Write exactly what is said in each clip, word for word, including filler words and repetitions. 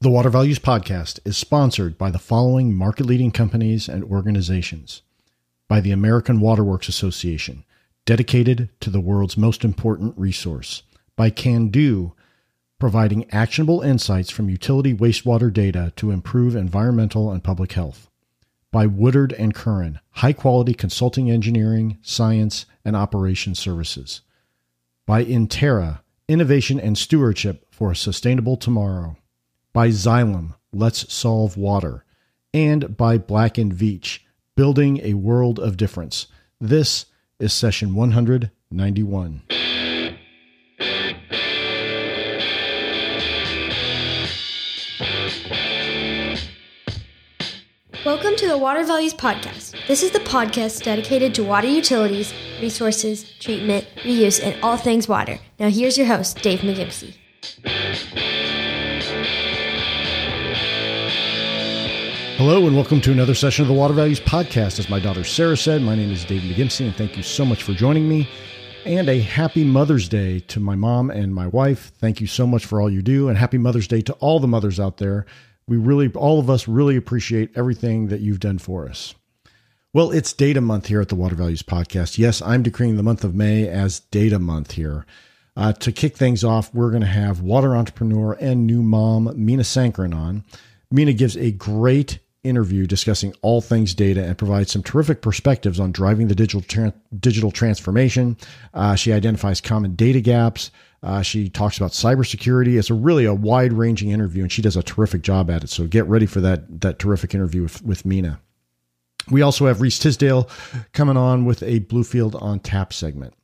The Water Values Podcast is sponsored by the following market-leading companies and organizations. By the American Water Works Association, dedicated to the world's most important resource. By CanDo, providing actionable insights from utility wastewater data to improve environmental and public health. By Woodard and Curran, high-quality consulting engineering, science, and operations services. By Intera, innovation and stewardship for a sustainable tomorrow. By Xylem, let's solve water. And by Black and Veatch, building a world of difference. This is session one hundred ninety-one. Welcome to the Water Values Podcast. This is the podcast dedicated to water utilities, resources, treatment, reuse, and all things water. Now here's your host, Dave McGimsey. Hello and welcome to another session of the Water Values Podcast. As my daughter Sarah said, my name is Dave McGimsey and thank you so much for joining me. And a happy Mother's Day to my mom and my wife. Thank you so much for all you do, and happy Mother's Day to all the mothers out there. We really, all of us really appreciate everything that you've done for us. Well, it's Data Month here at the Water Values Podcast. Yes, I'm decreeing the month of May as Data Month here. Uh, to kick things off, we're going to have water entrepreneur and new mom, Mina Sankaran, on. Mina gives a great interview discussing all things data and provides some terrific perspectives on driving the digital tra- digital transformation. Uh, she identifies common data gaps. Uh, she talks about cybersecurity. It's a really a wide-ranging interview, and she does a terrific job at it. So get ready for that that terrific interview with, with Mina. We also have Reese Tisdale coming on with a Bluefield on Tap segment.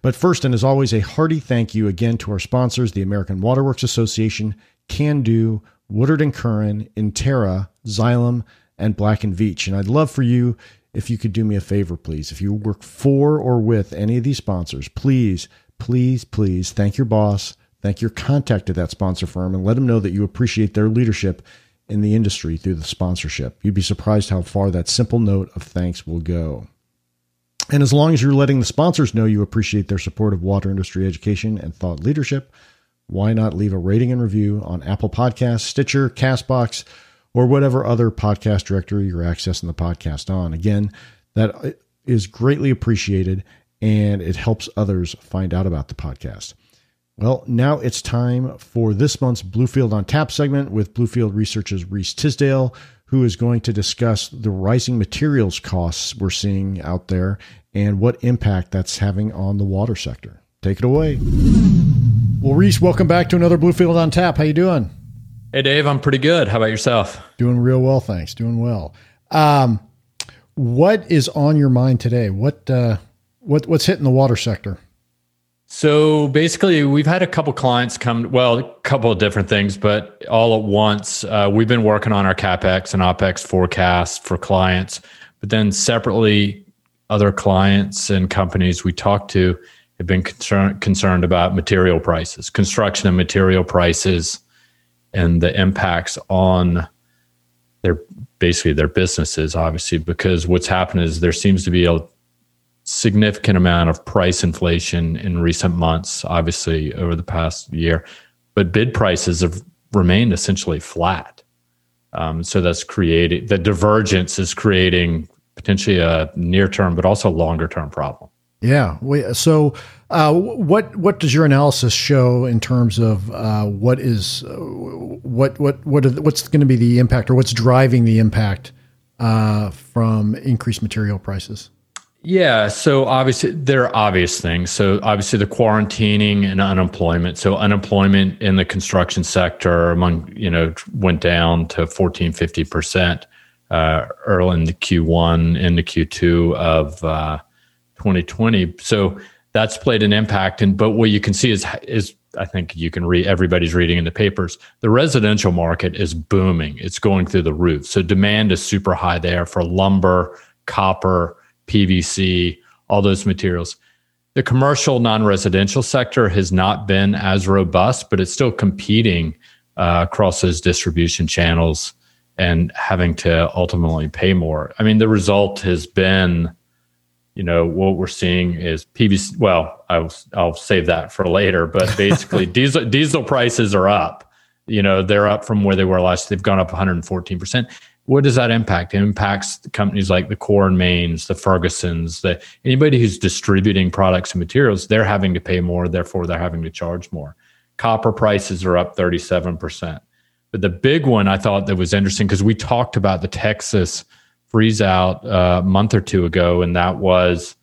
But first, and as always, a hearty thank you again to our sponsors, the American Water Works Association, CanDo, Woodard and Curran, Intera, Xylem, and Black and Veatch. And I'd love for you, if you could do me a favor, please. If you work for or with any of these sponsors, please Please, please thank your boss, thank your contact at that sponsor firm, and let them know that you appreciate their leadership in the industry through the sponsorship. You'd be surprised how far that simple note of thanks will go. And as long as you're letting the sponsors know you appreciate their support of water industry education and thought leadership, why not leave a rating and review on Apple Podcasts, Stitcher, CastBox, or whatever other podcast directory you're accessing the podcast on? Again, that is greatly appreciated, and it helps others find out about the podcast. Well, now it's time for this month's Bluefield on Tap segment with Bluefield Research's Reese Tisdale, who is going to discuss the rising materials costs we're seeing out there and what impact that's having on the water sector. Take it away. Well, Reese, welcome back to another Bluefield on Tap. How you doing? Hey, Dave. I'm pretty good. How about yourself? Doing real well, thanks. Doing well. Um, what is on your mind today? What... Uh, What, what's hitting the water sector? So basically, we've had a couple clients come, well, a couple of different things, but all at once. Uh, we've been working on our CapEx and OpEx forecasts for clients, but then separately, other clients and companies we talked to have been concern, concerned about material prices, construction and material prices, and the impacts on their, basically their businesses, obviously, because what's happened is there seems to be a significant amount of price inflation in recent months, obviously over the past year, but bid prices have remained essentially flat. Um, so that's creating, the divergence is creating potentially a near-term, but also longer-term problem. Yeah. So uh, what what does your analysis show in terms of uh, what is, uh, what what what the, what's going to be the impact, or what's driving the impact uh, from increased material prices? Yeah. So obviously there are obvious things. So obviously the quarantining and unemployment. So unemployment in the construction sector among, you know, went down to fourteen, fifty percent uh, early in the Q one, into Q two of uh, twenty twenty. So that's played an impact. And, but what you can see is, is I think you can read, everybody's reading in the papers, the residential market is booming. It's going through the roof. So demand is super high there for lumber, copper, P V C, all those materials. The commercial non-residential sector has not been as robust, but it's still competing uh, across those distribution channels and having to ultimately pay more. I mean, the result has been, you know, what we're seeing is P V C. Well, I'll, I'll save that for later, but basically diesel, diesel prices are up. You know, they're up from where they were last. They've gone up one hundred fourteen percent. What does that impact? It impacts the companies like the Core and Mains, the Fergusons, the anybody who's distributing products and materials. They're having to pay more. Therefore, they're having to charge more. Copper prices are up thirty-seven percent. But the big one I thought that was interesting, because we talked about the Texas freeze out uh, a month or two ago, and that was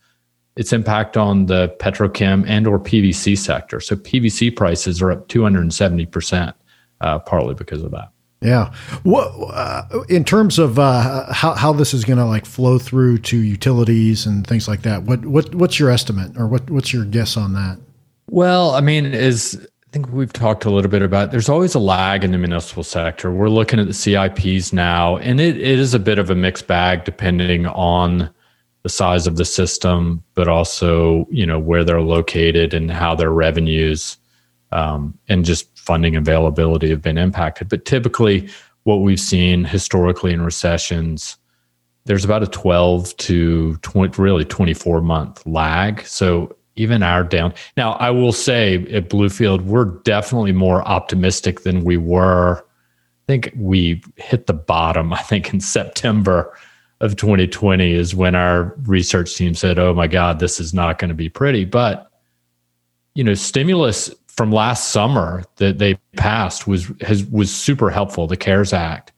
its impact on the petrochem and or P V C sector. So P V C prices are up two hundred seventy percent, uh, partly because of that. Yeah. What uh, in terms of uh, how how this is going to like flow through to utilities and things like that? What what what's your estimate, or what what's your guess on that? Well, I mean, is I think we've talked a little bit about. There's always a lag in the municipal sector. We're looking at the C I Ps now, and it, it is a bit of a mixed bag depending on the size of the system, but also, you know, where they're located and how their revenues um, and just funding availability have been impacted. But typically what we've seen historically in recessions, there's about a twelve to twenty, really twenty-four month lag. So even our down. Now, I will say at Bluefield, we're definitely more optimistic than we were. I think we hit the bottom, I think in September of twenty twenty is when our research team said, oh my God, this is not going to be pretty. But, you know, stimulus from last summer that they passed was has was super helpful, the CARES Act.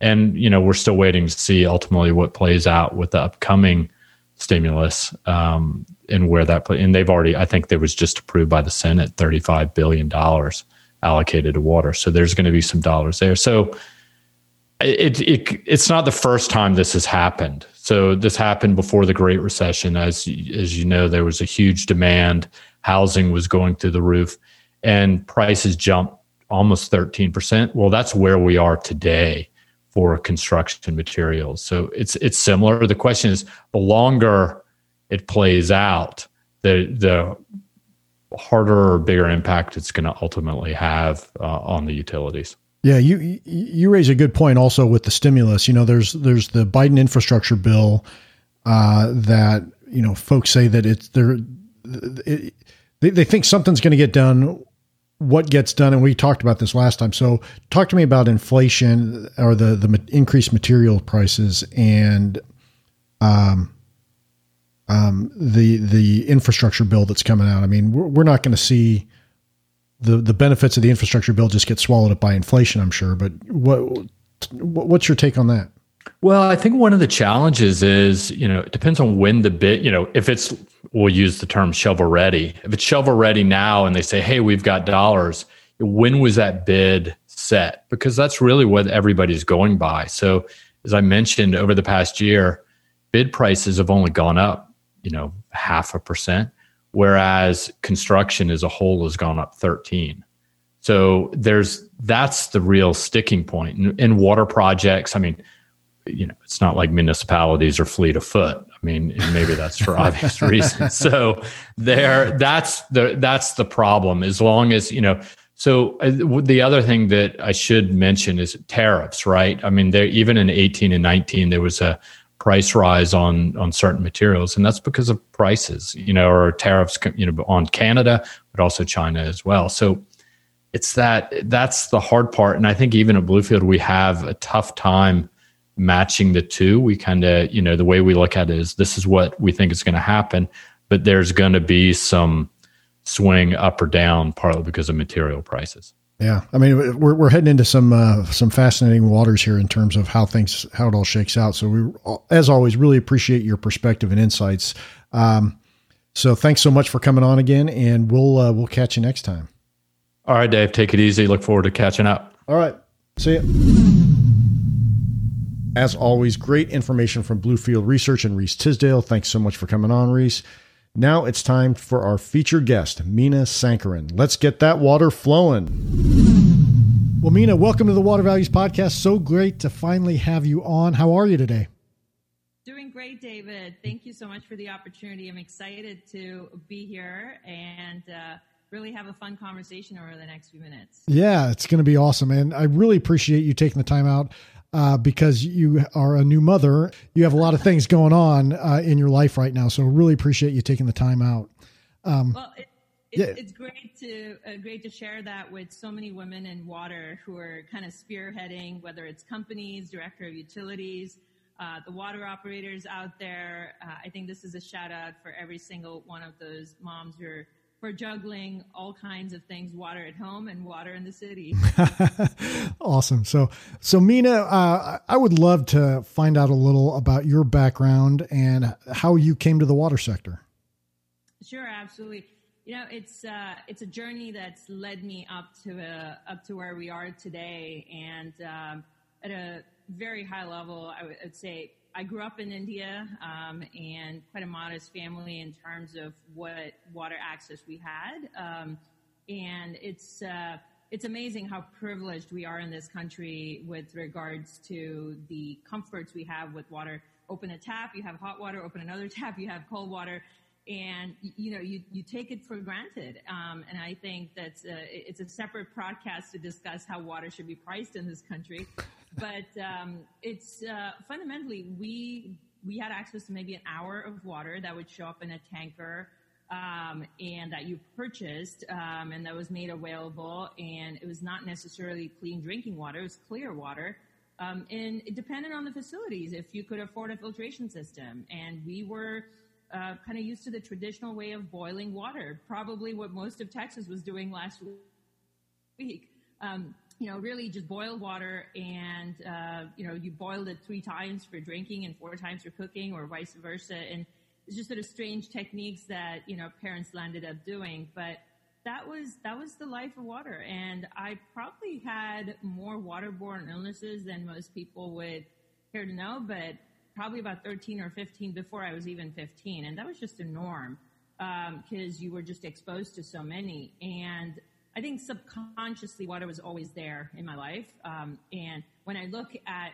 And, you know, we're still waiting to see ultimately what plays out with the upcoming stimulus um, and where that plays. And they've already, I think there was just approved by the Senate, thirty-five billion dollars allocated to water. So there's going to be some dollars there. So It, it it's not the first time this has happened. So this happened before the Great Recession. As, as you know, there was a huge demand. Housing was going through the roof and prices jumped almost thirteen percent. Well, that's where we are today for construction materials. So it's it's similar. The question is, the longer it plays out, the the harder or bigger impact it's going to ultimately have uh, on the utilities. Yeah, you you raise a good point also with the stimulus. You know, there's there's the Biden infrastructure bill uh, that, you know, folks say that it's they're, it, they they think something's going to get done. What gets done, and we talked about this last time. So talk to me about inflation or the the increased material prices and um um the the infrastructure bill that's coming out. I mean, we're, we're not going to see. The, the benefits of the infrastructure bill just get swallowed up by inflation, I'm sure. But what, what what's your take on that? Well, I think one of the challenges is, you know, it depends on when the bid, you know, if it's, we'll use the term shovel ready. If it's shovel ready now and they say, hey, we've got dollars, when was that bid set? Because that's really what everybody's going by. So as I mentioned, over the past year, bid prices have only gone up, you know, half a percent. Whereas construction as a whole has gone up thirteen. So there's that's the real sticking point. In, in water projects, I mean, you know, it's not like municipalities are fleet of foot. I mean, maybe that's for obvious reasons. So there, that's the that's the problem. As long as, you know, so the other thing that I should mention is tariffs, right? I mean, there even in eighteen and nineteen, there was a price rise on, on certain materials. And that's because of prices, you know, or tariffs, you know, on Canada, but also China as well. So it's that, that's the hard part. And I think even at Bluefield, we have a tough time matching the two. We kind of, you know, the way we look at it is this is what we think is going to happen, but there's going to be some swing up or down partly because of material prices. Yeah. I mean, we're, we're heading into some, uh, some fascinating waters here in terms of how things, how it all shakes out. So we, as always, really appreciate your perspective and insights. Um, so thanks so much for coming on again, and we'll, uh, we'll catch you next time. All right, Dave, take it easy. Look forward to catching up. All right. See you. As always, great information from Bluefield Research and Reese Tisdale. Thanks so much for coming on, Reese. Now it's time for our featured guest, Mina Sankaran. Let's get that water flowing. Well, Mina, welcome to the Water Values Podcast. So great to finally have you on. How are you today? Doing great, David. Thank you so much for the opportunity. I'm excited to be here and uh, really have a fun conversation over the next few minutes. Yeah, it's going to be awesome. And I really appreciate you taking the time out. Uh, because you are a new mother. You have a lot of things going on uh, in your life right now. So really appreciate you taking the time out. Um, well, it, It's, yeah. it's great to uh, great to share that with so many women in water who are kind of spearheading, whether it's companies, director of utilities, uh, the water operators out there. Uh, I think this is a shout out for every single one of those moms who are for juggling all kinds of things, water at home and water in the city. Awesome. So, so Mina, uh, I would love to find out a little about your background and how you came to the water sector. Sure, absolutely. You know, it's uh, it's a journey that's led me up to a, up to where we are today, and um, at a very high level, I would I'd say I grew up in India, um, and quite a modest family in terms of what water access we had, um, and it's uh, it's amazing how privileged we are in this country with regards to the comforts we have with water. Open a tap, you have hot water. Open another tap, you have cold water. And, you know, you, you take it for granted. Um, and I think that's a, it's a separate podcast to discuss how water should be priced in this country. But um, it's uh, fundamentally, we we had access to maybe an hour of water that would show up in a tanker um, and that you purchased um, and that was made available. And it was not necessarily clean drinking water. It was clear water. Um, and it depended on the facilities, if you could afford a filtration system. And we were... Uh, kind of used to the traditional way of boiling water, probably what most of Texas was doing last week. Um, you know, really just boiled water and, uh, you know, you boiled it three times for drinking and four times for cooking or vice versa. And it's just sort of strange techniques that, you know, parents landed up doing. But that was, that was the life of water. And I probably had more waterborne illnesses than most people would care to know, but probably about thirteen or fifteen before I was even fifteen. And that was just a norm because um, you were just exposed to so many. And I think subconsciously water was always there in my life. Um, and when I look at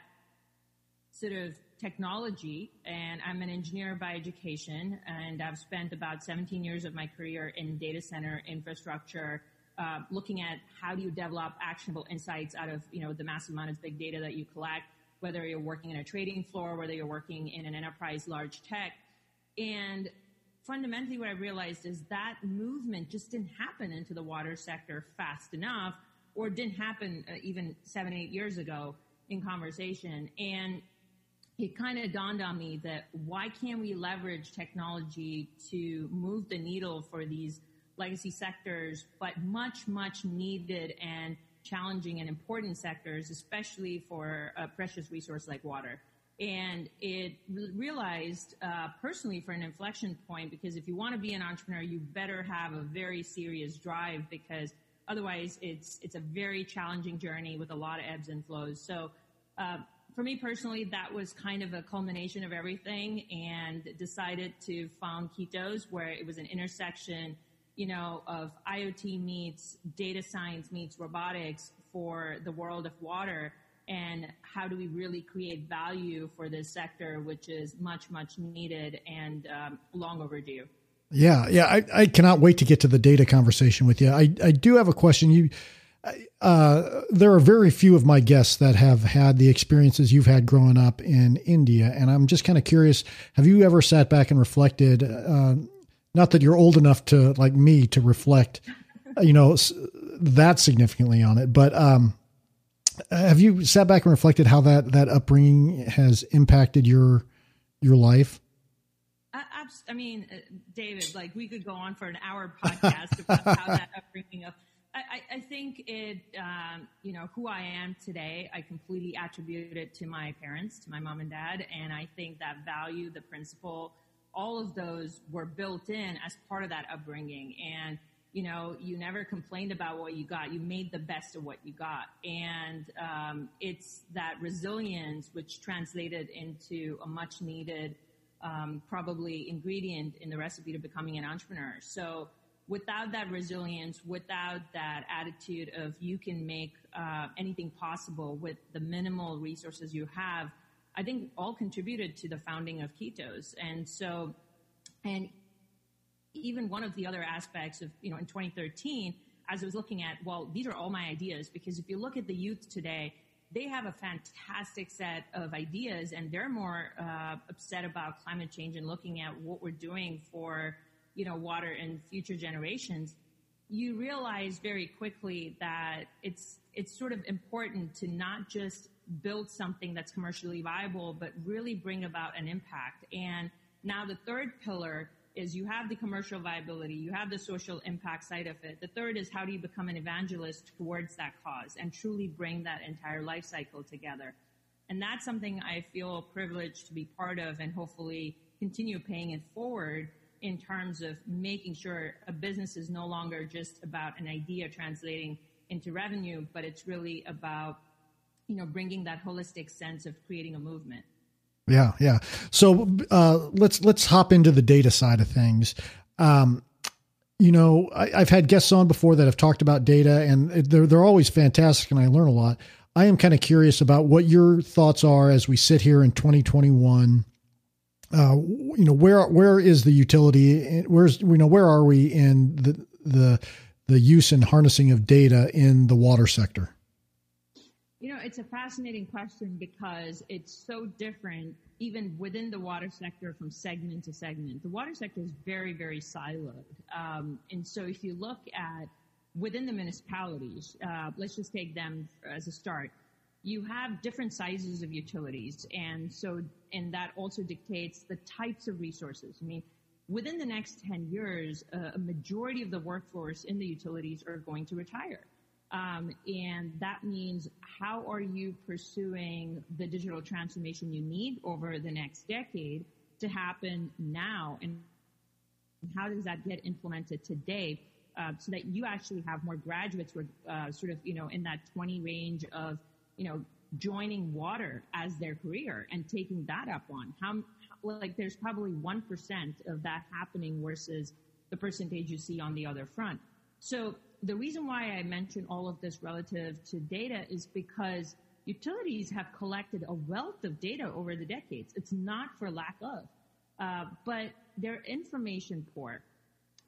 sort of technology, and I'm an engineer by education, and I've spent about seventeen years of my career in data center infrastructure, uh, looking at how do you develop actionable insights out of, you know, the massive amount of big data that you collect, whether you're working in a trading floor, whether you're working in an enterprise large tech. And fundamentally what I realized is that movement just didn't happen into the water sector fast enough, or didn't happen uh, even seven, eight years ago in conversation. And it kind of dawned on me that why can't we leverage technology to move the needle for these legacy sectors, but much, much needed and challenging and important sectors, especially for a precious resource like water. And it re- realized uh, personally for an inflection point, because if you want to be an entrepreneur, you better have a very serious drive, because otherwise it's it's a very challenging journey with a lot of ebbs and flows. So uh, for me personally, that was kind of a culmination of everything, and decided to found Ketos, where it was an intersection, you know, of IoT meets data science meets robotics for the world of water, and how do we really create value for this sector, which is much, much needed and um, long overdue. Yeah. Yeah. I, I cannot wait to get to the data conversation with you. I, I do have a question. You, uh, there are very few of my guests that have had the experiences you've had growing up in India. And I'm just kind of curious, have you ever sat back and reflected, uh, not that you're old enough to, like me, to reflect, you know, that significantly on it. But um, have you sat back and reflected how that, that upbringing has impacted your your life? I, I mean, David, like we could go on for an hour podcast about how that upbringing of. I, I think it, um, you know, who I am today, I completely attribute it to my parents, to my mom and dad, and I think that value, the principle. All of those were built in as part of that upbringing. And, you know, you never complained about what you got. You made the best of what you got. And um, it's that resilience, which translated into a much needed, um, probably ingredient in the recipe to becoming an entrepreneur. So without that resilience, without that attitude of you can make uh, anything possible with the minimal resources you have, I think all contributed to the founding of Ketos. And so, and even one of the other aspects of, you know, in twenty thirteen, as I was looking at, well, these are all my ideas, because if you look at the youth today, they have a fantastic set of ideas, and they're more uh, upset about climate change and looking at what we're doing for, you know, water and future generations. you realize very quickly that it's it's sort of important to not just build something that's commercially viable, but really bring about an impact. And now the third pillar is you have the commercial viability, you have the social impact side of it. The third is how do you become an evangelist towards that cause and truly bring that entire life cycle together. And that's something I feel privileged to be part of and hopefully continue paying it forward in terms of making sure a business is no longer just about an idea translating into revenue, but it's really about, you know, bringing that holistic sense of creating a movement. Yeah, yeah. So uh, let's let's hop into the data side of things. Um, you know, I, I've had guests on before that have talked about data, and they're they're always fantastic, and I learn a lot. I am kind of curious about what your thoughts are as we sit here in twenty twenty-one. Uh, you know, where where is the utility? Where's you know where are we in the the the use and harnessing of data in the water sector? You know, it's a fascinating question because it's so different even within the water sector from segment to segment. The water sector is very, very siloed. Um, and so if you look at within the municipalities, uh, let's just take them as a start. You have different sizes of utilities. And so, and that also dictates the types of resources. I mean, within the next ten years, uh, a majority of the workforce in the utilities are going to retire. Um, and that means how are you pursuing the digital transformation you need over the next decade to happen now? And how does that get implemented today uh, so that you actually have more graduates who are uh, sort of, you know, in that twenty range of, you know, joining water as their career and taking that up on? How, like, there's probably one percent of that happening versus the percentage you see on the other front. So the reason why I mention all of this relative to data is because utilities have collected a wealth of data over the decades. It's not for lack of, uh, but they're information poor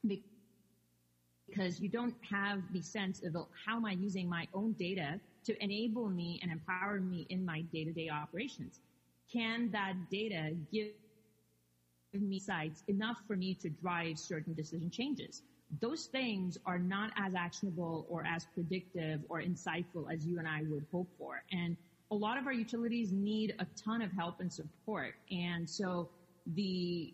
because you don't have the sense of how am I using my own data to enable me and empower me in my day-to-day operations. Can that data give me insights enough for me to drive certain decision changes? Those things are not as actionable or as predictive or insightful as you and I would hope for. And a lot of our utilities need a ton of help and support. And so the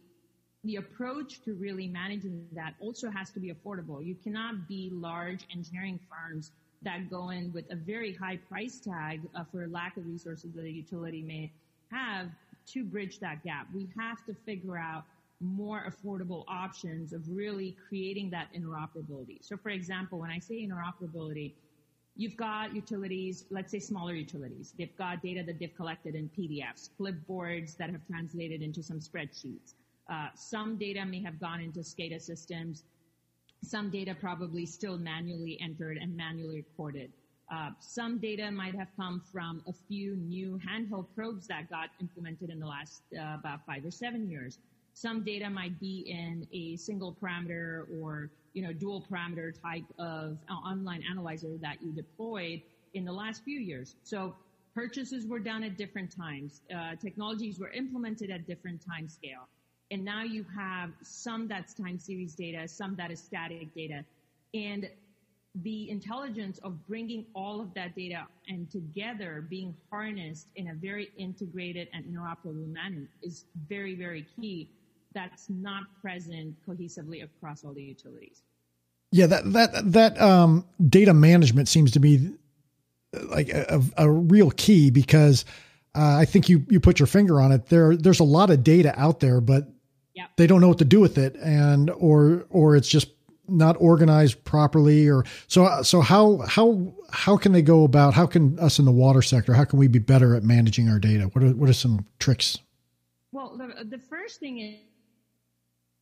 the approach to really managing that also has to be affordable. You cannot be large engineering firms that go in with a very high price tag uh, for lack of resources that a utility may have to bridge that gap. We have to figure out more affordable options of really creating that interoperability. So for example, when I say interoperability, you've got utilities, let's say smaller utilities. They've got data that they've collected in P D Fs, clipboards that have translated into some spreadsheets. Uh, some data may have gone into SCADA systems. Some data probably still manually entered and manually recorded. Uh, some data might have come from a few new handheld probes that got implemented in the last uh, about five or seven years. Some data might be in a single parameter or, you know, dual parameter type of online analyzer that you deployed in the last few years. So purchases were done at different times. Uh, technologies were implemented at different time scale. And now you have some that's time series data, some that is static data. And the intelligence of bringing all of that data and together being harnessed in a very integrated and interoperable manner is very, very key. That's not present cohesively across all the utilities. Yeah, that that that um, data management seems to be like a, a real key because uh, I think you you put your finger on it. There there's a lot of data out there, but yep. They don't know what to do with it, and or or it's just not organized properly. Or so so how how how can they go about? How can us in the water sector? How can we be better at managing our data? What are what are some tricks? Well, the, the first thing is.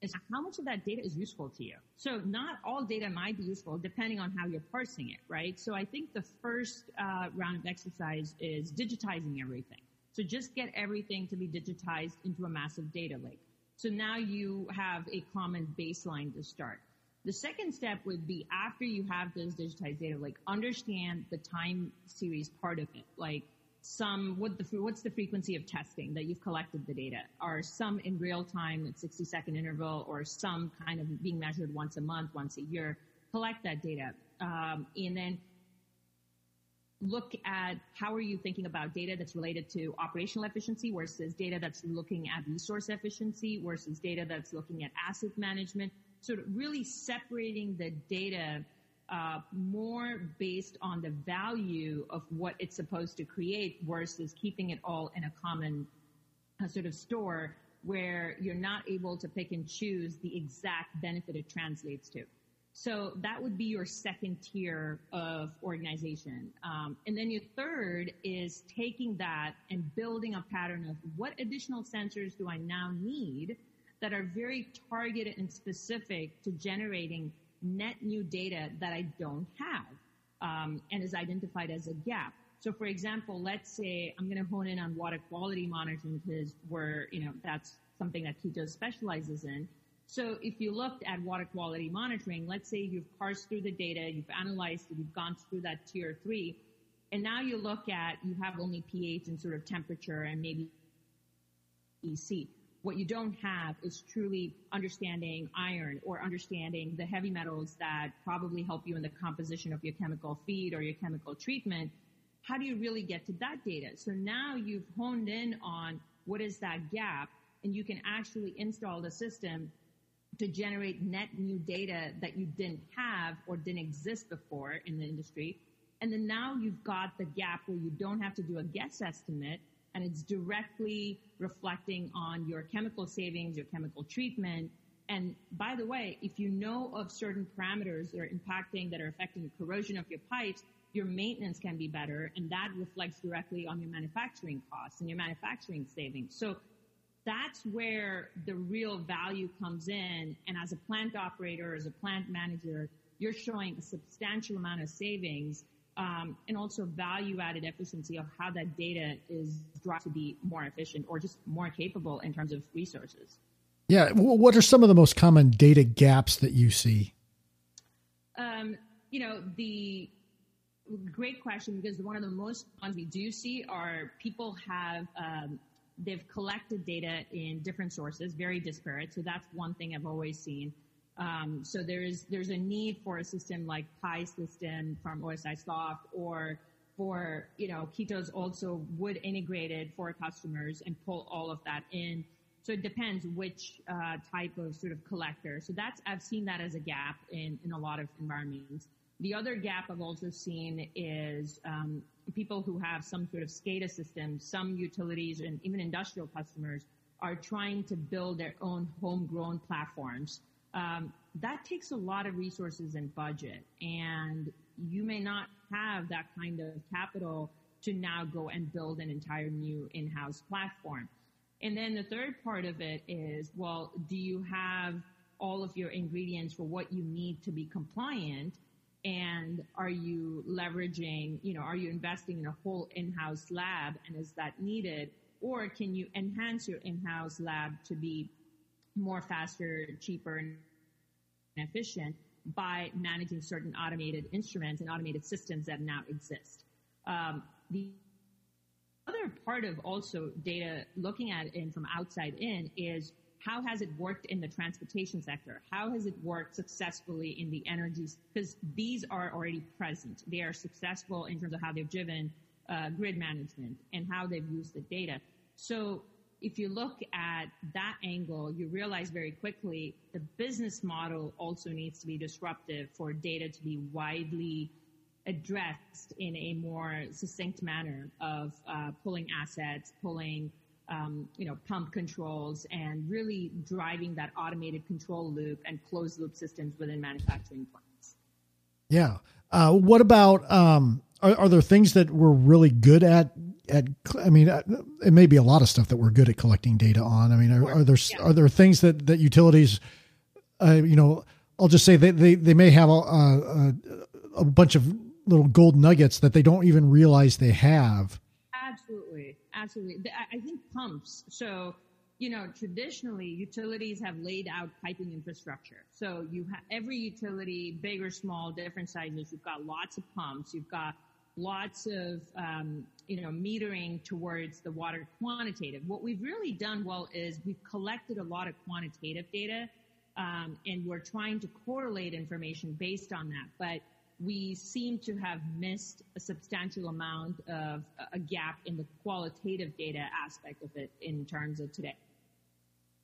is how much of that data is useful to you. So not all data might be useful depending on how you're parsing it, right? So I think the first uh, round of exercise is digitizing everything. So just get everything to be digitized into a massive data lake. So now you have a common baseline to start. The second step would be after you have this digitized data lake, understand the time series part of it, like some, what the, what's the frequency of testing that you've collected the data? Are some in real time at sixty second interval or some kind of being measured once a month, once a year? collect that data, um, and then look at how are you thinking about data that's related to operational efficiency versus data that's looking at resource efficiency versus data that's looking at asset management, sort of really separating the data uh more based on the value of what it's supposed to create versus keeping it all in a common uh, sort of store where you're not able to pick and choose the exact benefit it translates to. So that would be your second tier of organization. Um, and then your third is taking that and building a pattern of what additional sensors do I now need that are very targeted and specific to generating net new data that I don't have, um, and is identified as a gap. So, for example, let's say I'm going to hone in on water quality monitoring because we're, you know, that's something that Ketos specializes in. So if you looked at water quality monitoring, let's say you've parsed through the data, you've analyzed it, you've gone through that tier three, and now you look at, you have only pH and sort of temperature and maybe E C. What you don't have is truly understanding iron or understanding the heavy metals that probably help you in the composition of your chemical feed or your chemical treatment. How do you really get to that data? So now you've honed in on what is that gap, and you can actually install the system to generate net new data that you didn't have or didn't exist before in the industry. And then now you've got the gap where you don't have to do a guess estimate, and it's directly reflecting on your chemical savings, your chemical treatment. And by the way, if you know of certain parameters that are impacting, that are affecting the corrosion of your pipes, your maintenance can be better. And that reflects directly on your manufacturing costs and your manufacturing savings. So that's where the real value comes in. And as a plant operator, as a plant manager, you're showing a substantial amount of savings, Um, and also value-added efficiency of how that data is brought to be more efficient or just more capable in terms of resources. Yeah. What are some of the most common data gaps that you see? Um, you know, the great question, because one of the most ones we do see are people have, um, they've collected data in different sources, very disparate. So that's one thing I've always seen. Um, so there's, there's a need for a system like P I system from OSIsoft, or for, you know, Ketos also would integrate it for customers and pull all of that in. So it depends which, uh, type of sort of collector. So that's, I've seen that as a gap in, in a lot of environments. The other gap I've also seen is, um, people who have some sort of SCADA system. Some utilities and even industrial customers are trying to build their own homegrown platforms. Um, that takes a lot of resources and budget, and you may not have that kind of capital to now go and build an entire new in-house platform. And then the third part of it is, well, do you have all of your ingredients for what you need to be compliant? And are you leveraging, you know, are you investing in a whole in-house lab, and is that needed? Or can you enhance your in-house lab to be more faster, cheaper, and efficient by managing certain automated instruments and automated systems that now exist? Um, the other part of also data looking at in from outside in is how has it worked in the transportation sector? How has it worked successfully in the energy? Because these are already present. They are successful in terms of how they've driven uh, grid management and how they've used the data. So if you look at that angle, you realize very quickly the business model also needs to be disruptive for data to be widely addressed in a more succinct manner of uh, pulling assets, pulling, um, you know, pump controls, and really driving that automated control loop and closed loop systems within manufacturing plants. Yeah. Uh, what about, um, are, are there things that we're really good at? At, I mean, it may be a lot of stuff that we're good at collecting data on. I mean, are, are there yeah. are there things that that utilities, uh, you know, I'll just say they they, they may have a, a a bunch of little gold nuggets that they don't even realize they have. Absolutely, absolutely. I think pumps. So, you know, traditionally utilities have laid out piping infrastructure. So you have every utility, big or small, different sizes. You've got lots of pumps. You've got lots of, um, you know, metering towards the water quantitative. What we've really done well is we've collected a lot of quantitative data, Um, and we're trying to correlate information based on that, but we seem to have missed a substantial amount of a gap in the qualitative data aspect of it in terms of today.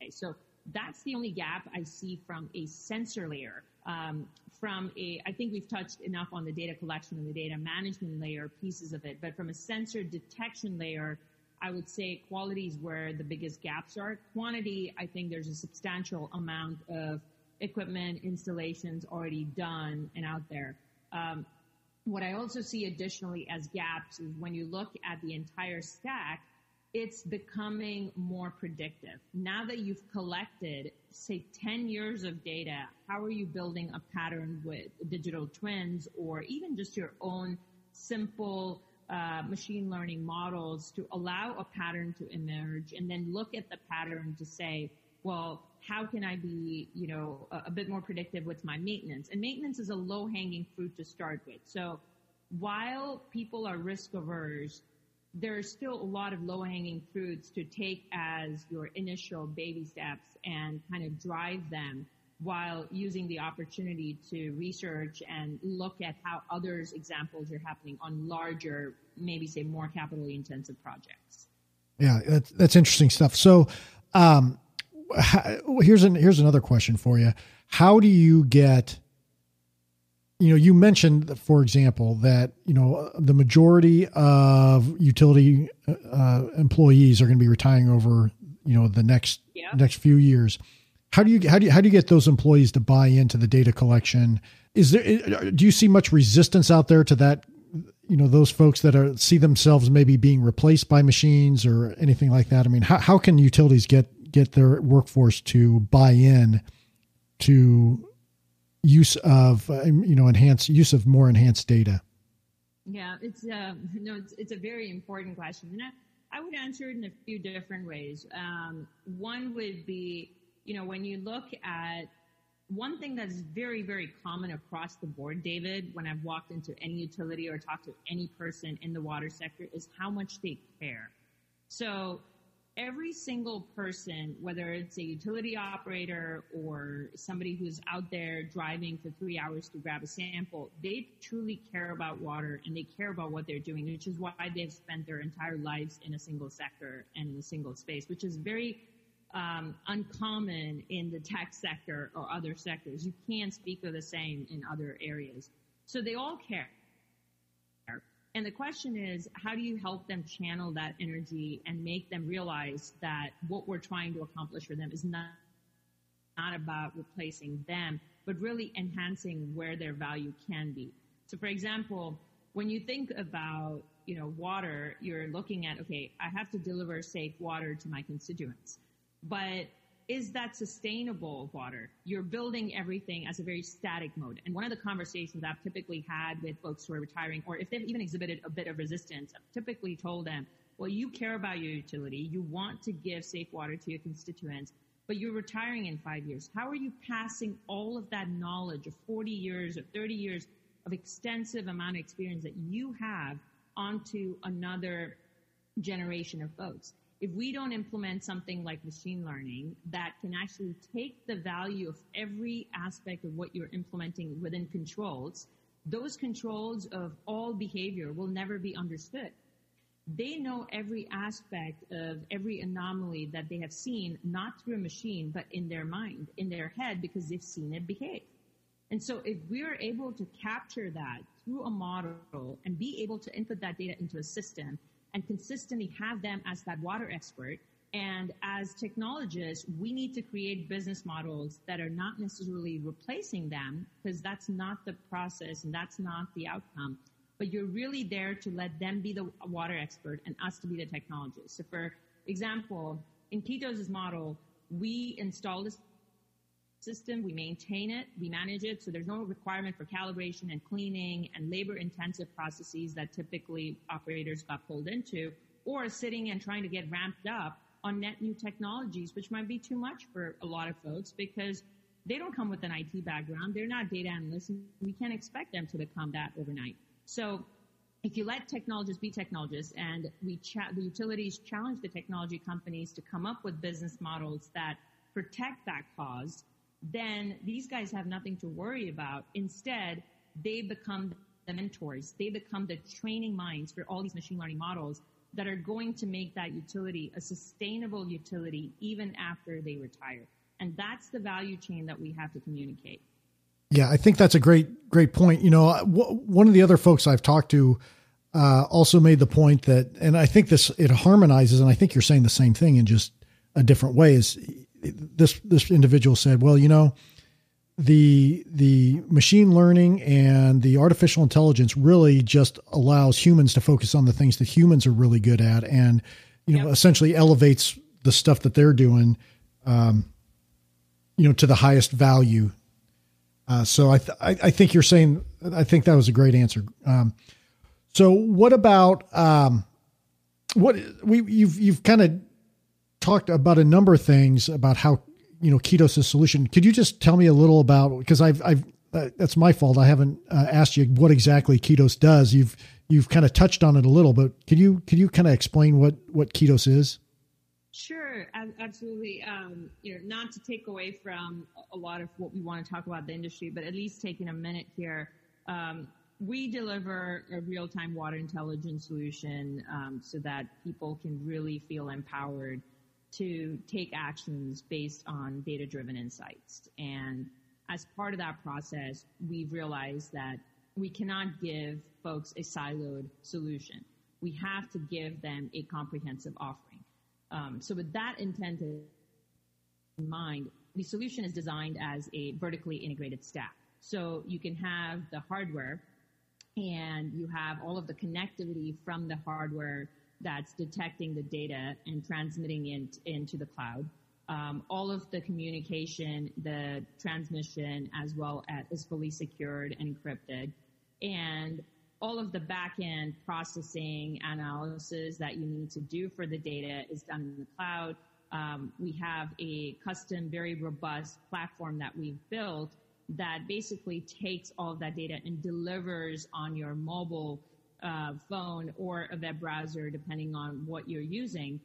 Okay, so that's the only gap I see from a sensor layer. Um, from a, I think we've touched enough on the data collection and the data management layer pieces of it, but from a sensor detection layer, I would say quality is where the biggest gaps are. Quantity, I think there's a substantial amount of equipment installations already done and out there. Um, what I also see additionally as gaps is when you look at the entire stack, it's becoming more predictive. Now that you've collected, say, ten years of data, how are you building a pattern with digital twins or even just your own simple uh, machine learning models to allow a pattern to emerge and then look at the pattern to say, well, how can I be, you know, a, a bit more predictive with my maintenance? And maintenance is a low-hanging fruit to start with. So while people are risk-averse, there's still a lot of low-hanging fruits to take as your initial baby steps and kind of drive them while using the opportunity to research and look at how others' examples are happening on larger, maybe say more capitally intensive projects. Yeah, that's, that's interesting stuff. So um, here's an, here's another question for you. How do you get... You know, you mentioned, for example, that, you know, the majority of utility uh, employees are going to be retiring over, you know, the next yeah. next few years. How do you how do you, how do you get those employees to buy into the data collection? Is there do you see much resistance out there to that? You know, those folks that are see themselves maybe being replaced by machines or anything like that. I mean, how how can utilities get get their workforce to buy in to use of, uh, you know, enhanced use of more enhanced data? Yeah, it's uh, no, it's, it's a very important question. And I, I would answer it in a few different ways. Um, one would be, you know, when you look at one thing that's very, very common across the board, David, when I've walked into any utility or talked to any person in the water sector is how much they care. So every single person, whether it's a utility operator or somebody who's out there driving for three hours to grab a sample, they truly care about water and they care about what they're doing, which is why they've spent their entire lives in a single sector and in a single space, which is very um, uncommon in the tech sector or other sectors. You can't speak of the same in other areas. So they all care. And the question is, how do you help them channel that energy and make them realize that what we're trying to accomplish for them is not, not about replacing them, but really enhancing where their value can be. So for example, when you think about, you know, water, you're looking at, okay, I have to deliver safe water to my constituents, but is that sustainable water? You're building everything as a very static mode. And one of the conversations I've typically had with folks who are retiring, or if they've even exhibited a bit of resistance, I've typically told them, well, you care about your utility. You want to give safe water to your constituents, but you're retiring in five years. How are you passing all of that knowledge of forty years or thirty years of extensive amount of experience that you have onto another generation of folks? If we don't implement something like machine learning that can actually take the value of every aspect of what you're implementing within controls, those controls of all behavior will never be understood. They know every aspect of every anomaly that they have seen, not through a machine, but in their mind, in their head, because they've seen it behave. And so if we're able to capture that through a model and be able to input that data into a system, and consistently have them as that water expert. And as technologists, we need to create business models that are not necessarily replacing them, because that's not the process and that's not the outcome. But you're really there to let them be the water expert and us to be the technologists. So for example, in Ketos' model, we install this system, we maintain it, we manage it. So there's no requirement for calibration and cleaning and labor-intensive processes that typically operators got pulled into, or sitting and trying to get ramped up on net new technologies, which might be too much for a lot of folks because they don't come with an I T background. They're not data analysts. And we can't expect them to become that overnight. So if you let technologists be technologists and we cha- the utilities challenge the technology companies to come up with business models that protect that cause, then these guys have nothing to worry about. Instead, they become the mentors. They become the training minds for all these machine learning models that are going to make that utility a sustainable utility even after they retire. And that's the value chain that we have to communicate. Yeah, I think that's a great, great point. You know, w- one of the other folks I've talked to uh, also made the point that, and I think this, it harmonizes, and I think you're saying the same thing in just a different way, is this, this individual said, well, you know, the, the machine learning and the artificial intelligence really just allows humans to focus on the things that humans are really good at. And, you know, yep. essentially elevates the stuff that they're doing, um, you know, to the highest value. Uh, so I, th- I I think you're saying, I think that was a great answer. Um, so what about, um, what we, you've, you've kind of talked about a number of things about how, you know, Ketos is a solution. Could you just tell me a little about, because I've, I've, uh, that's my fault. I haven't uh, asked you what exactly Ketos does. You've, you've kind of touched on it a little, but could you, could you kind of explain what, what Ketos is? Sure, absolutely. Um, you know, not to take away from a lot of what we want to talk about the industry, but at least taking a minute here. Um, we deliver a real-time water intelligence solution um, so that people can really feel empowered to take actions based on data-driven insights. And as part of that process, we've realized that we cannot give folks a siloed solution. We have to give them a comprehensive offering. Um, so with that intent in mind, the solution is designed as a vertically integrated stack. So you can have the hardware and you have all of the connectivity from the hardware that's detecting the data and transmitting it into the cloud. Um, all of the communication, the transmission, as well as is fully secured and encrypted. And all of the back-end processing analysis that you need to do for the data is done in the cloud. Um, we have a custom, very robust platform that we've built that basically takes all of that data and delivers on your mobile uh, phone or a web browser, depending on what you're using,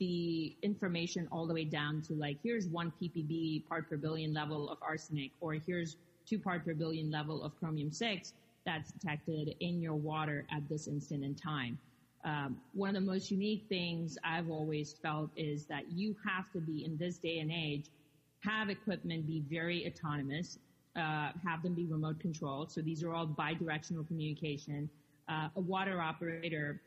the information all the way down to, like, here's one ppb part per billion level of arsenic, or here's two part per billion level of chromium six. That's detected in your water at this instant in time. Um, one of the most unique things I've always felt is that you have to be, in this day and age, have equipment be very autonomous, uh, have them be remote controlled. So these are all bi-directional communication. Uh, a water operator,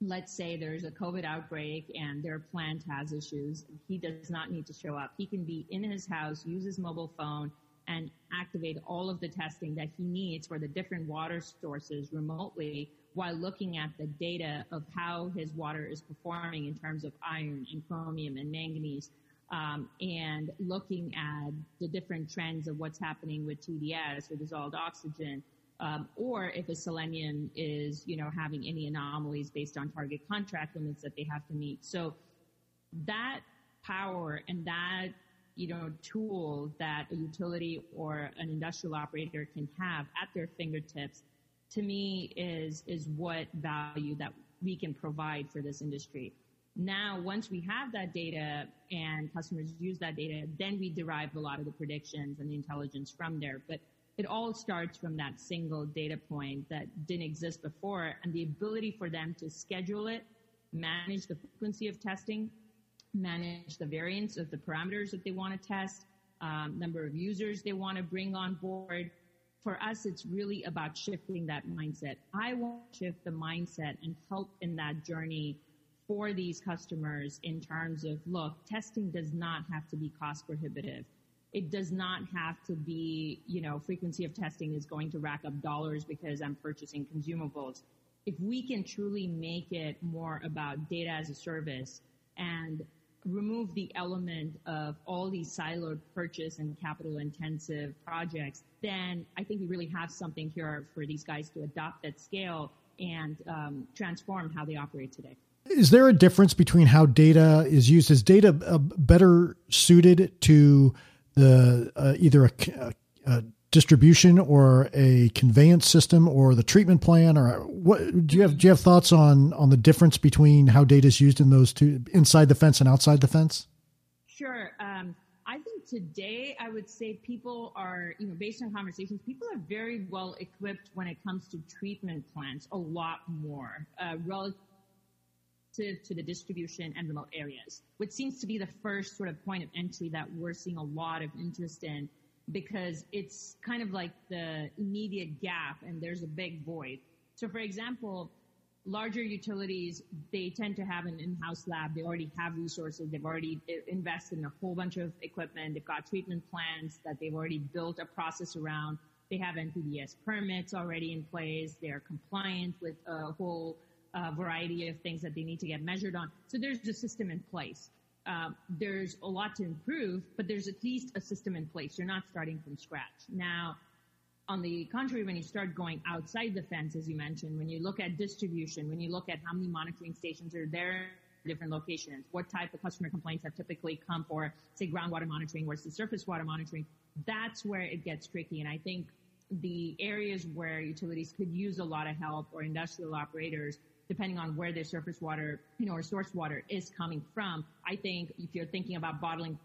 let's say there's a COVID outbreak and their plant has issues. He does not need to show up. He can be in his house, use his mobile phone, and activate all of the testing that he needs for the different water sources remotely while looking at the data of how his water is performing in terms of iron and chromium and manganese, um, and looking at the different trends of what's happening with T D S, with dissolved oxygen, um, or if a selenium is, you know, having any anomalies based on target contract limits that they have to meet. So that power and that, you know, tool that a utility or an industrial operator can have at their fingertips, to me, is is what value that we can provide for this industry. Now, once we have that data and customers use that data, then we derive a lot of the predictions and the intelligence from there. But it all starts from that single data point that didn't exist before, and the ability for them to schedule it, manage the frequency of testing, manage the variance of the parameters that they want to test, um, number of users they want to bring on board. For us, it's really about shifting that mindset. I want to shift the mindset and help in that journey for these customers in terms of, look, testing does not have to be cost prohibitive. It does not have to be, you know, frequency of testing is going to rack up dollars because I'm purchasing consumables. If we can truly make it more about data as a service and remove the element of all these siloed purchase and capital intensive projects, then I think we really have something here for these guys to adopt at scale and um, transform how they operate today. Is there a difference between how data is used? Is data uh, better suited to the uh, either a, a distribution or a conveyance system or the treatment plan, or what do you have, do you have thoughts on, on the difference between how data is used in those two, inside the fence and outside the fence? Sure. Um, I think today, I would say people are, you know, based on conversations, people are very well equipped when it comes to treatment plants, a lot more uh, relative to the distribution and remote areas, which seems to be the first sort of point of entry that we're seeing a lot of interest in, because it's kind of like the immediate gap and there's a big void. So, for example, larger utilities, they tend to have an in-house lab. They already have resources. They've already invested in a whole bunch of equipment. They've got treatment plants that they've already built a process around. They have N P D E S permits already in place. They're compliant with a whole uh, variety of things that they need to get measured on. So there's a system in place. Uh, there's a lot to improve, but there's at least a system in place. You're not starting from scratch. Now, on the contrary, when you start going outside the fence, as you mentioned, when you look at distribution, when you look at how many monitoring stations are there in different locations, what type of customer complaints have typically come for, say, groundwater monitoring versus surface water monitoring, that's where it gets tricky. And I think the areas where utilities could use a lot of help, or industrial operators, depending on where their surface water, you know, or source water is coming from, I think if you're thinking about bottling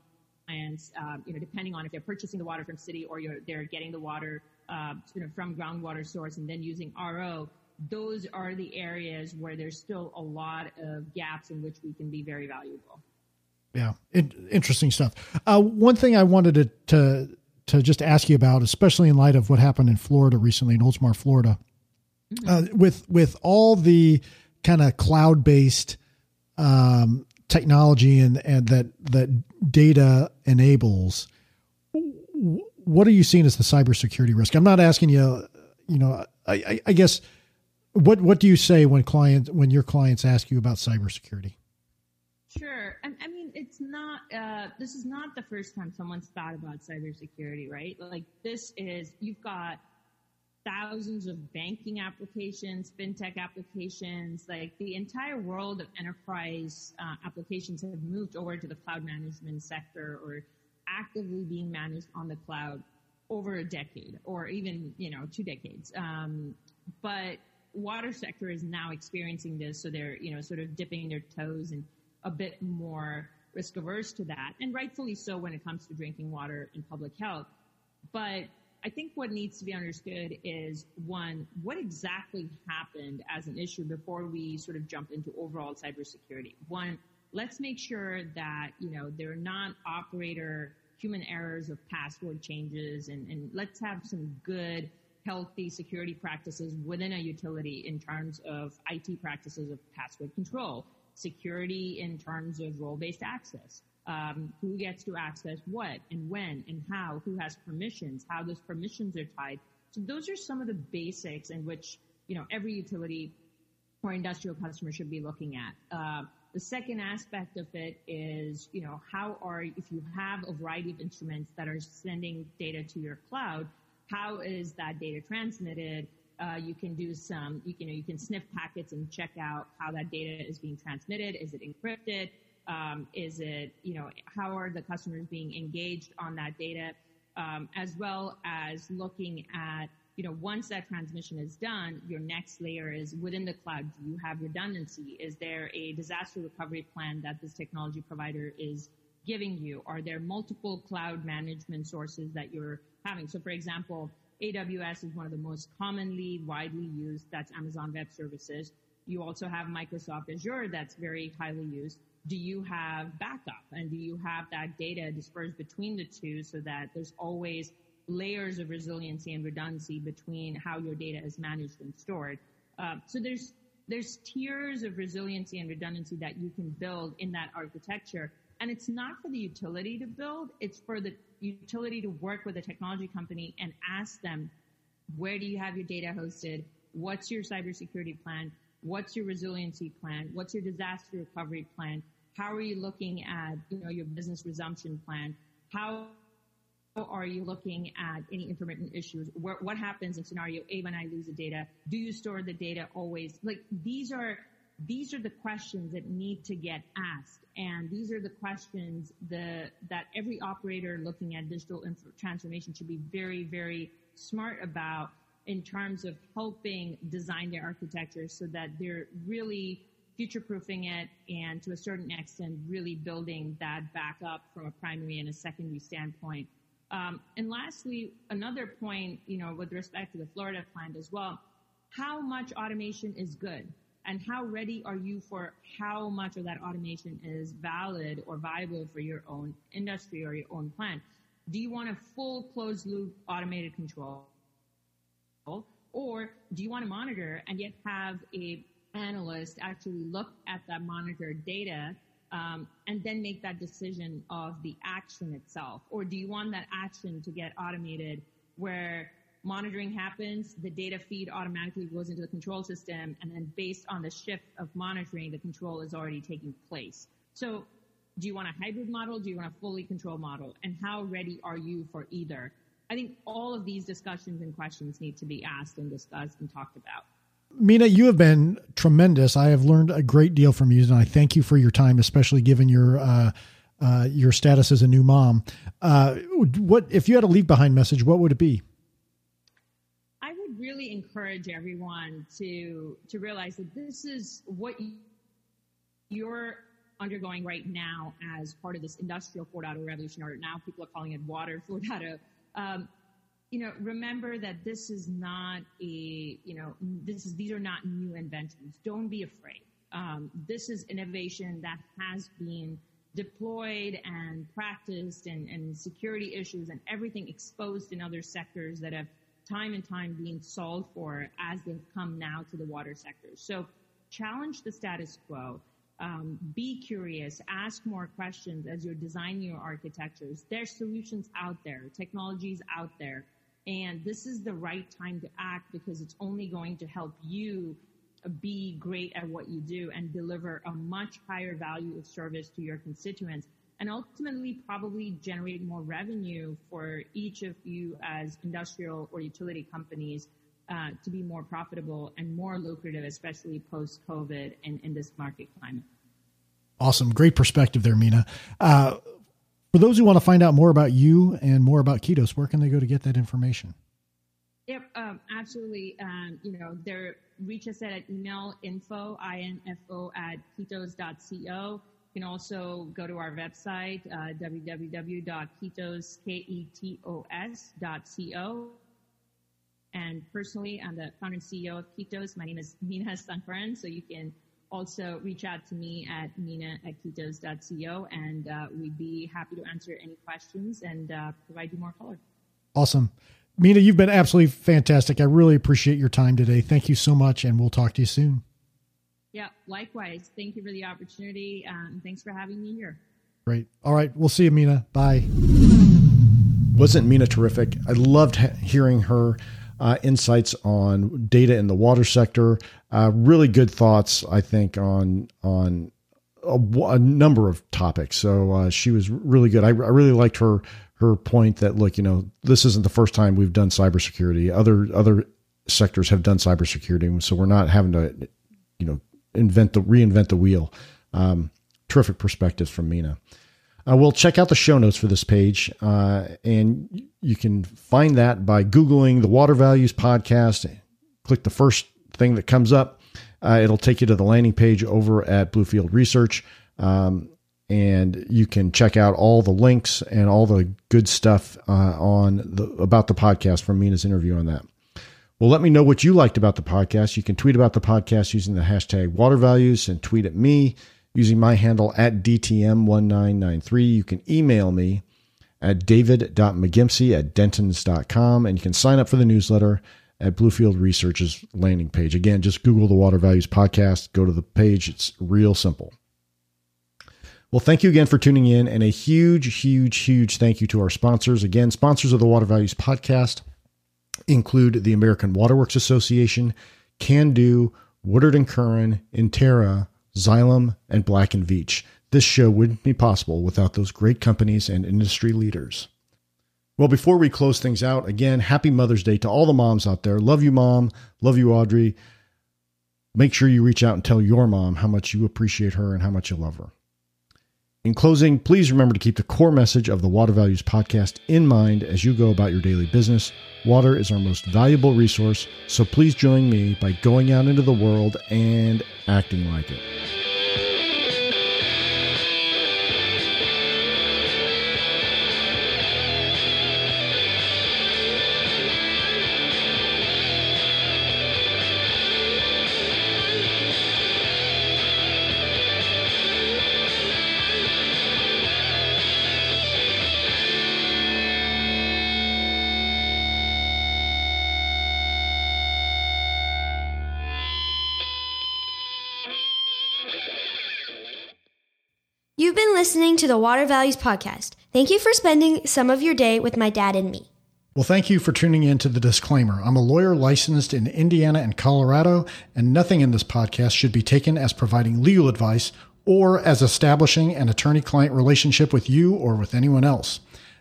plants, uh, you know, depending on if they're purchasing the water from city or you're, they're getting the water Uh, you know, from groundwater source and then using R O, those are the areas where there's still a lot of gaps in which we can be very valuable. Yeah, it, interesting stuff. Uh, one thing I wanted to, to to just ask you about, especially in light of what happened in Florida recently, in Oldsmar, Florida, mm-hmm. uh, with with all the kind of cloud-based um, technology and and that that data enables. What are you seeing as the cybersecurity risk? I'm not asking you, you know, I, I, I guess, what what do you say when clients, when your clients ask you about cybersecurity? Sure. I, I mean, it's not, uh, this is not the first time someone's thought about cybersecurity, right? Like this is, you've got thousands of banking applications, fintech applications, like the entire world of enterprise uh, applications have moved over to the cloud management sector or actively being managed on the cloud over a decade or even, you know, two decades. Um, but water sector is now experiencing this. So they're, you know, sort of dipping their toes and a bit more risk averse to that. And rightfully so when it comes to drinking water and public health. But I think what needs to be understood is, one, what exactly happened as an issue before we sort of jump into overall cybersecurity. One, let's make sure that, you know, they're not operator human errors of password changes, and, and let's have some good, healthy security practices within a utility in terms of I T practices of password control, security in terms of role-based access, um, who gets to access what and when and how, who has permissions, how those permissions are tied. So those are some of the basics in which, you know, every utility or industrial customer should be looking at. Uh, The second aspect of it is, you know, how are, if you have a variety of instruments that are sending data to your cloud, how is that data transmitted? Uh, you can do some, you can, you can sniff packets and check out how that data is being transmitted. Is it encrypted? Um, is it, you know, how are the customers being engaged on that data? Um, as well as looking at, you know, once that transmission is done, your next layer is within the cloud. Do you have redundancy? Is there a disaster recovery plan that this technology provider is giving you? Are there multiple cloud management sources that you're having? So, for example, A W S is one of the most commonly widely used. That's Amazon Web Services. You also have Microsoft Azure that's very highly used. Do you have backup? And do you have that data dispersed between the two so that there's always layers of resiliency and redundancy between how your data is managed and stored. Uh, so there's there's tiers of resiliency and redundancy that you can build in that architecture. And it's not for the utility to build. It's for the utility to work with a technology company and ask them, where do you have your data hosted? What's your cybersecurity plan? What's your resiliency plan? What's your disaster recovery plan? How are you looking at, you know, your business resumption plan? How are you looking at any intermittent issues? What, what happens in scenario A when I lose the data? Do you store the data always? Like these are, these are the questions that need to get asked. And these are the questions the, that every operator looking at digital info transformation should be very, very smart about in terms of helping design their architecture so that they're really future-proofing it and to a certain extent really building that back up from a primary and a secondary standpoint. Um, and lastly, another point, you know, with respect to the Florida plant as well, how much automation is good and how ready are you for how much of that automation is valid or viable for your own industry or your own plant? Do you want a full closed-loop automated control, or do you want to monitor and yet have a analyst actually look at that monitored data um, and then make that decision of the action itself? Or do you want that action to get automated where monitoring happens, the data feed automatically goes into the control system, and then based on the shift of monitoring, the control is already taking place? So do you want a hybrid model? Do you want a fully controlled model? And how ready are you for either? I think all of these discussions and questions need to be asked and discussed and talked about. Mina, you have been tremendous. I have learned a great deal from you, and I thank you for your time, especially given your uh, uh, your status as a new mom. Uh, what if you had a leave-behind message, what would it be? I would really encourage everyone to to realize that this is what you're undergoing right now as part of this industrial four point oh revolution, or now people are calling it water four point oh. Um, you know, remember that this is not a, you know, this is, these are not new inventions. Don't be afraid. Um, this is innovation that has been deployed and practiced and, and security issues and everything exposed in other sectors that have time and time been solved for as they've come now to the water sector. So challenge the status quo. Um, be curious, ask more questions as you're designing your architectures. There's solutions out there, technologies out there, and this is the right time to act because it's only going to help you be great at what you do and deliver a much higher value of service to your constituents and ultimately probably generate more revenue for each of you as industrial or utility companies Uh, to be more profitable and more lucrative, especially post-COVID and in this market climate. Awesome. Great perspective there, Mina. Uh, for those who want to find out more about you and more about Ketos, where can they go to get that information? Yep, um, absolutely. Um, you know, they're, reach us at email info, I N F O at ketos dot co. You can also go to our website, uh, w w w dot ketos dot co. And personally, I'm the founder and C E O of Ketos. My name is Mina Sankaran. So you can also reach out to me at mina at ketos dot co, and uh, we'd be happy to answer any questions and uh, provide you more color. Awesome. Mina, you've been absolutely fantastic. I really appreciate your time today. Thank you so much, and we'll talk to you soon. Yeah, likewise. Thank you for the opportunity. Um, thanks for having me here. Great. All right. We'll see you, Mina. Bye. Wasn't Mina terrific? I loved hearing her Uh, insights on data in the water sector. Uh, really good thoughts, I think, on on a, a number of topics. So uh, she was really good. I, I really liked her her point that, look, you know, this isn't the first time we've done cybersecurity. Other other sectors have done cybersecurity, so we're not having to, you know, invent the reinvent the wheel. Um, terrific perspectives from Mina. Uh, we'll check out the show notes for this page, uh, and you can find that by Googling the Water Values Podcast. Click the first thing that comes up. Uh, it'll take you to the landing page over at Bluefield Research, um, and you can check out all the links and all the good stuff uh, on the, about the podcast from Mina's interview on that. Well, let me know what you liked about the podcast. You can tweet about the podcast using the hashtag WaterValues and tweet at me using my handle at D T M one nine nine three. You can email me at david dot mcgimpsey at dentons dot com, and you can sign up for the newsletter at Bluefield Research's landing page. Again, just Google the Water Values Podcast, go to the page. It's real simple. Well, thank you again for tuning in, and a huge, huge, huge thank you to our sponsors. Again, sponsors of the Water Values Podcast include the American Water Works Association, CanDo, Woodard and Curran, Intera, Xylem, and Black and Veatch. This show wouldn't be possible without those great companies and industry leaders. Well, before we close things out, again, happy Mother's Day to all the moms out there. Love you, Mom. Love you, Audrey. Make sure you reach out and tell your mom how much you appreciate her and how much you love her. In closing, please remember to keep the core message of the Water Values Podcast in mind as you go about your daily business. Water is our most valuable resource, so please join me by going out into the world and acting like it. You've been listening to the Water Values Podcast. Thank you for spending some of your day with my dad and me. Well, thank you for tuning in to the disclaimer. I'm a lawyer licensed in Indiana and Colorado, and nothing in this podcast should be taken as providing legal advice or as establishing an attorney-client relationship with you or with anyone else.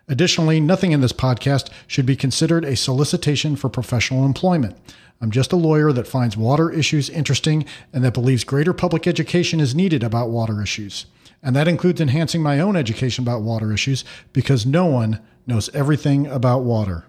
Additionally, nothing in this podcast should be considered a solicitation for professional employment. I'm just a lawyer that finds water issues interesting and that believes greater public education is needed about water issues. And that includes enhancing my own education about water issues, because no one knows everything about water.